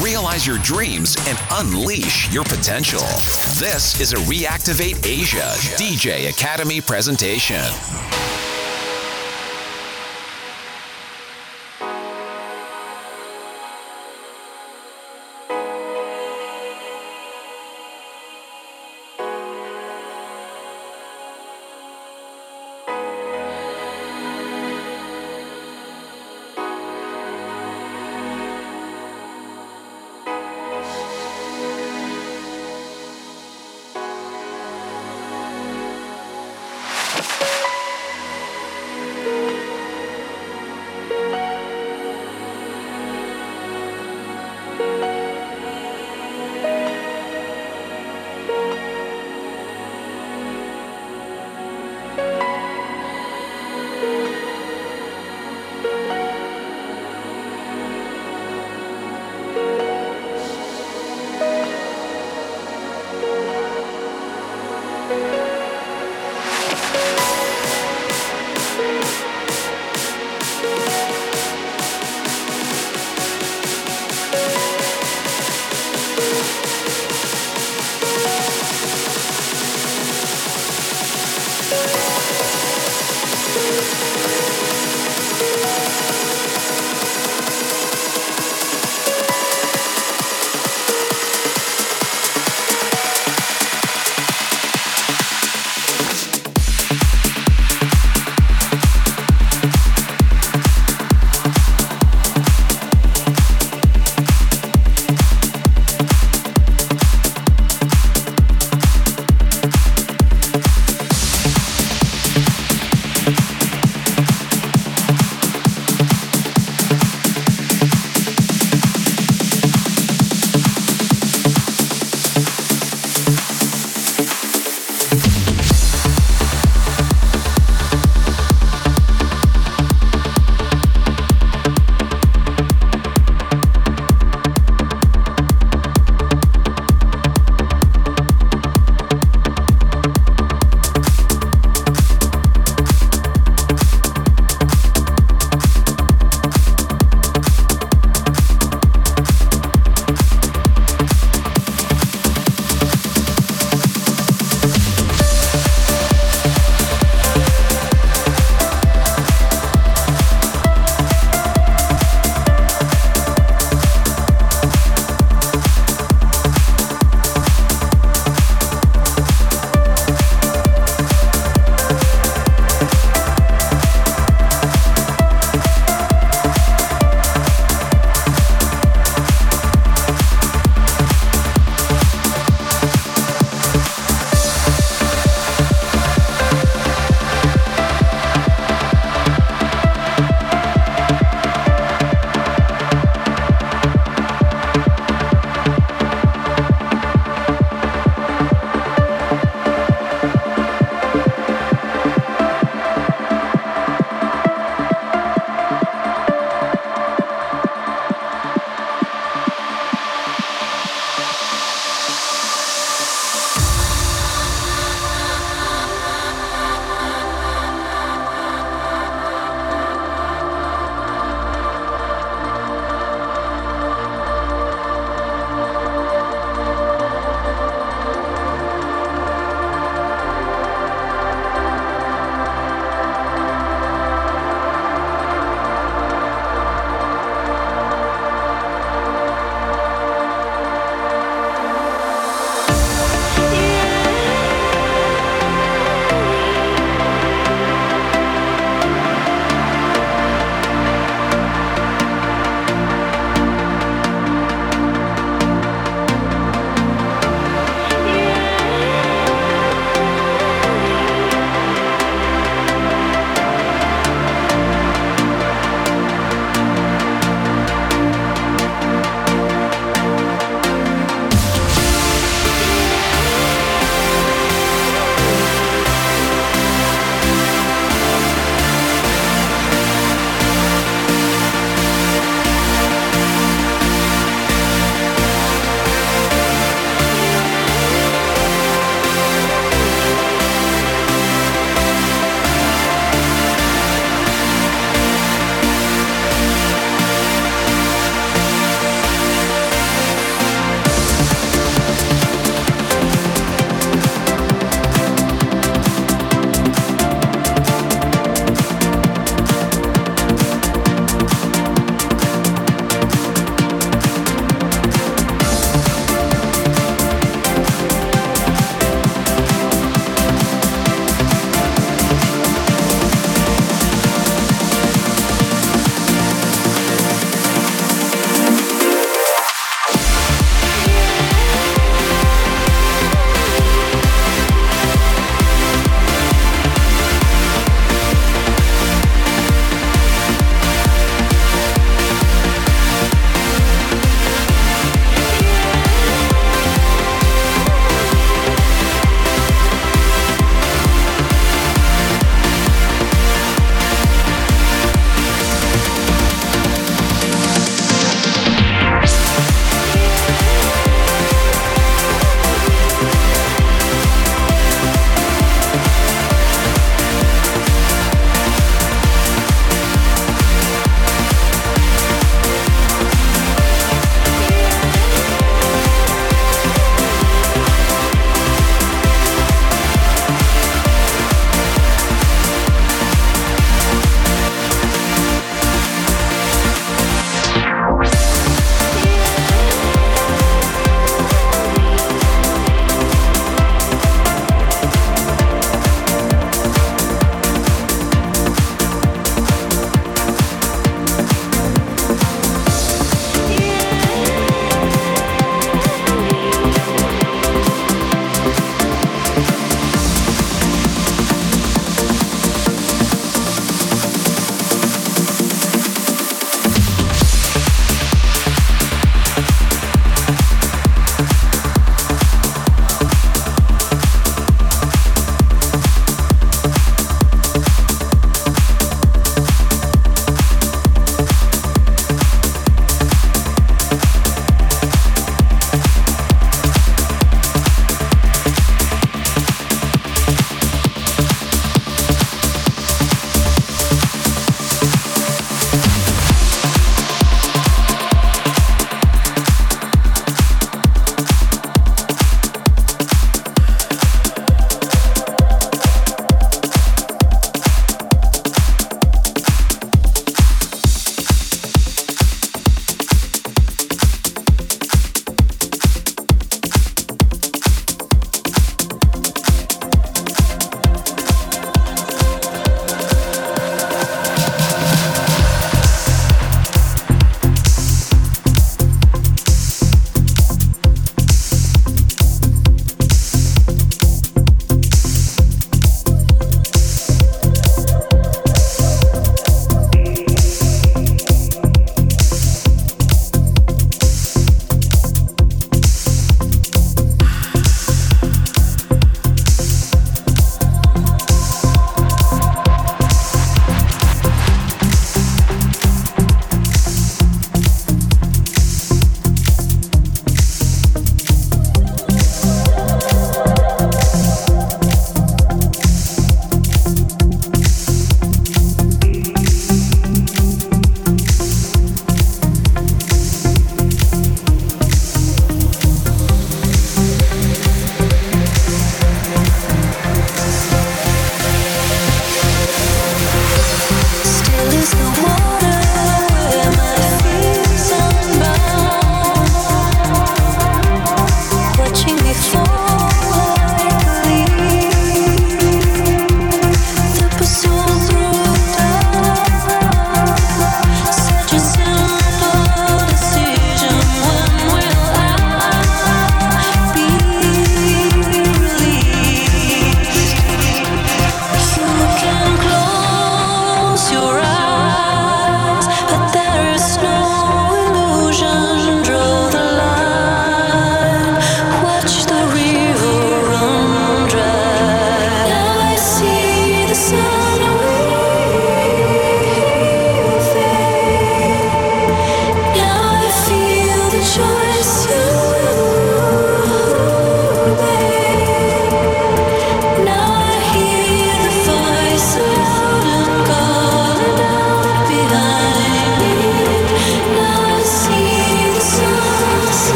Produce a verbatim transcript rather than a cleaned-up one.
realize your dreams, and unleash your potential. This is a Reactivate Asia D J Academy presentation.